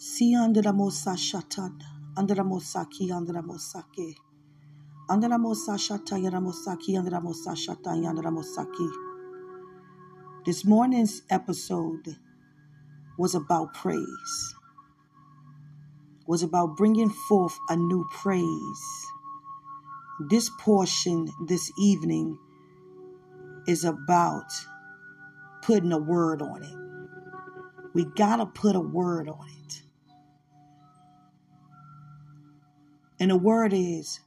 Si andaramosa shatan, andaramosaki, andaramosake, andaramosa shatan, yaramosaki, andaramosa shatan, yandaramosaki. This morning's episode was about praise, was about bringing forth a new praise. This portion this evening is about putting a word on it. We gotta put a word on it. And the word is,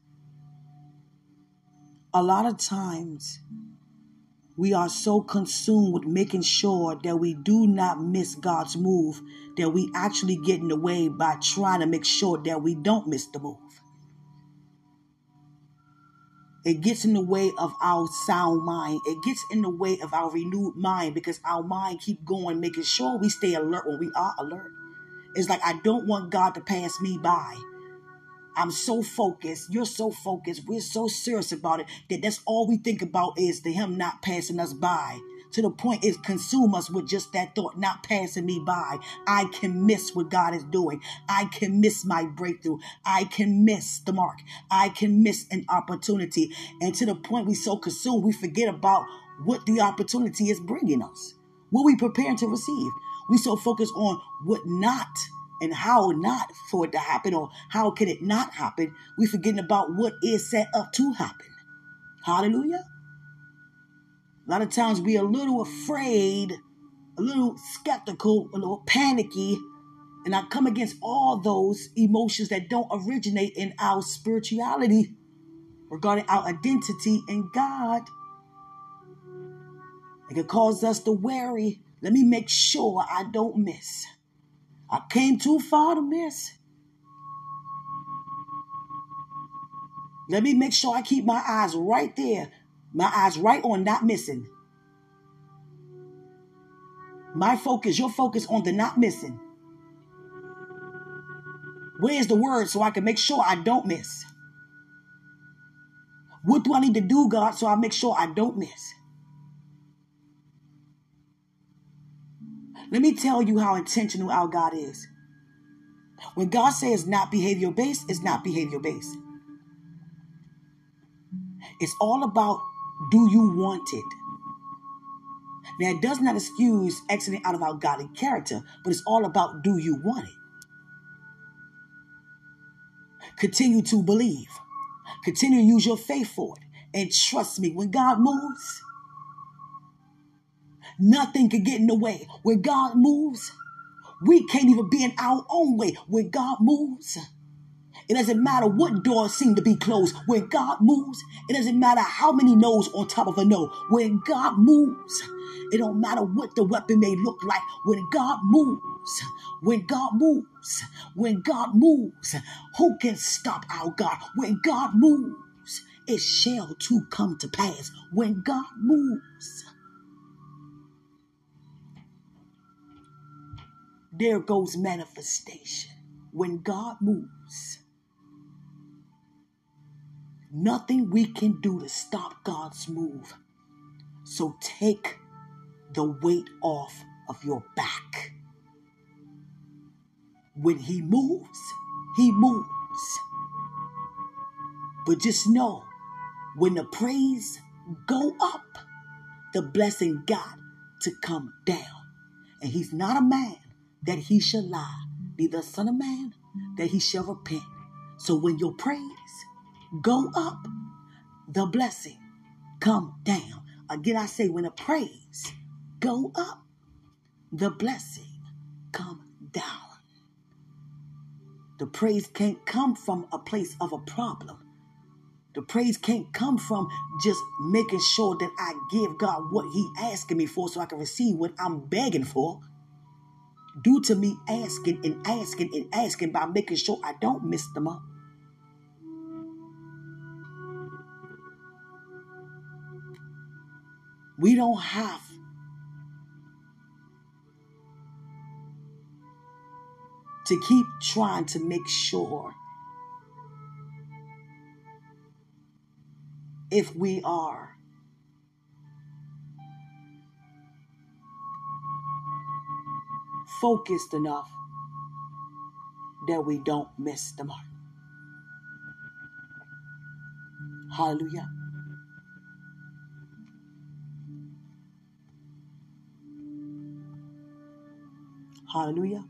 a lot of times we are so consumed with making sure that we do not miss God's move that we actually get in the way by trying to make sure that we don't miss the move. It gets in the way of our sound mind. It gets in the way of our renewed mind because our mind keep going, making sure we stay alert when we are alert. It's like, I don't want God to pass me by. I'm so focused. You're so focused. We're so serious about it that that's all we think about is to him not passing us by. To the point it consumes us with just that thought, not passing me by. I can miss what God is doing. I can miss my breakthrough. I can miss the mark. I can miss an opportunity. And to the point we so consumed, we forget about what the opportunity is bringing us. What we preparing to receive. We so focused on what not and how not for it to happen or how can it not happen. We forgetting about what is set up to happen. Hallelujah. A lot of times we are a little afraid, a little skeptical, a little panicky, and I come against all those emotions that don't originate in our spirituality regarding our identity in God. It can cause us to worry. Let me make sure I don't miss. I came too far to miss. Let me make sure I keep my eyes right there. My eyes right on not missing. My focus, your focus on the not missing. Where's the word so I can make sure I don't miss? What do I need to do, God, so I make sure I don't miss? Let me tell you how intentional our God is. When God says not behavior-based, it's not behavior-based. It's all about, do you want it? Now, it does not excuse exiting out of our godly character, but it's all about, do you want it? Continue to believe. Continue to use your faith for it. And trust me, when God moves, nothing can get in the way. When God moves, we can't even be in our own way. When God moves, it doesn't matter what doors seem to be closed. When God moves, it doesn't matter how many no's on top of a no. When God moves, it don't matter what the weapon may look like. When God moves, when God moves, when God moves, who can stop our God? When God moves, it shall too come to pass. When God moves. There goes manifestation. When God moves. Nothing we can do to stop God's move. So take the weight off of your back. When he moves, he moves. But just know, when the praise go up, the blessing got to come down. And he's not a man that he shall lie, neither the son of man that he shall repent. So when your praise go up, the blessing come down. Again, I say, when the praise go up, the blessing come down. The praise can't come from a place of a problem. The praise can't come from just making sure that I give God what he asking me for so I can receive what I'm begging for. Due to me asking and asking and asking by making sure I don't miss the mark. We don't have to keep trying to make sure if we are focused enough that we don't miss the mark. Hallelujah. Hallelujah.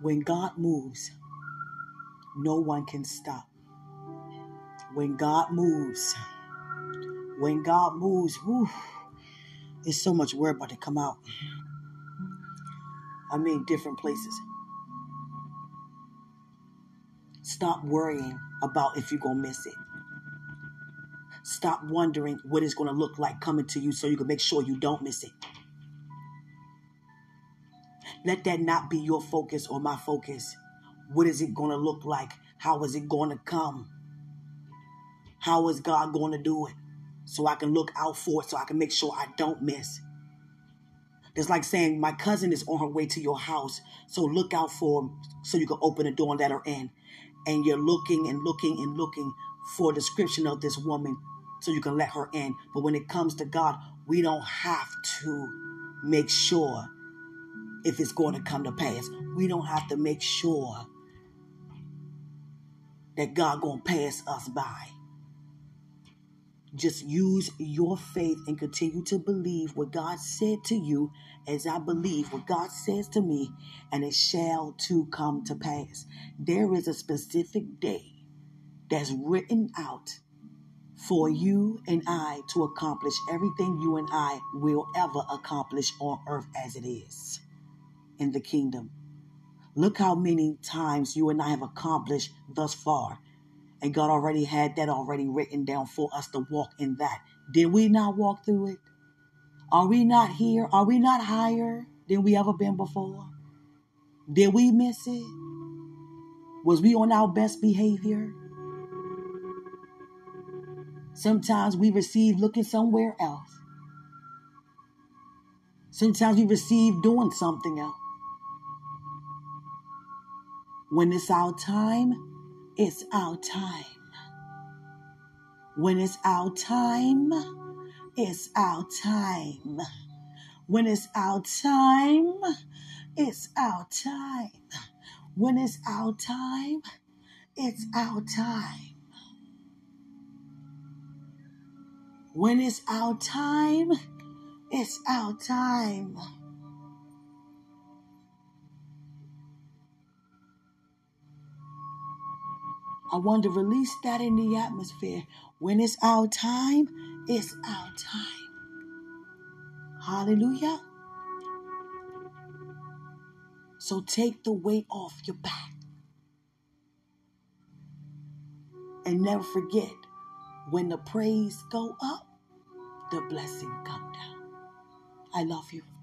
When God moves, no one can stop. When God moves, whew, there's so much word about to come out. I mean, different places. Stop worrying about if you're going to miss it. Stop wondering what it's going to look like coming to you so you can make sure you don't miss it. Let that not be your focus or my focus. What is it going to look like? How is it going to come? How is God going to do it? So I can look out for it, so I can make sure I don't miss. It's like saying, my cousin is on her way to your house, so look out for her so you can open the door and let her in. And you're looking and looking and looking for a description of this woman so you can let her in. But when it comes to God, we don't have to make sure if it's going to come to pass. We don't have to make sure that God going to pass us by. Just use your faith and continue to believe what God said to you, as I believe what God says to me, and it shall too come to pass. There is a specific day that's written out for you and I to accomplish everything you and I will ever accomplish on earth as it is in the kingdom. Look how many times you and I have accomplished thus far. And God already had that already written down for us to walk in that. Did we not walk through it? Are we not here? Are we not higher than we ever been before? Did we miss it? Was we on our best behavior? Sometimes we receive looking somewhere else. Sometimes we receive doing something else. When it's our time, it's our time. When it's our time, it's our time. When it's our time, it's our time. When it's our time, it's our time. When it's our time, it's our time. I want to release that in the atmosphere. When it's our time, it's our time. Hallelujah. So take the weight off your back. And never forget, when the praise go up, the blessing come down. I love you.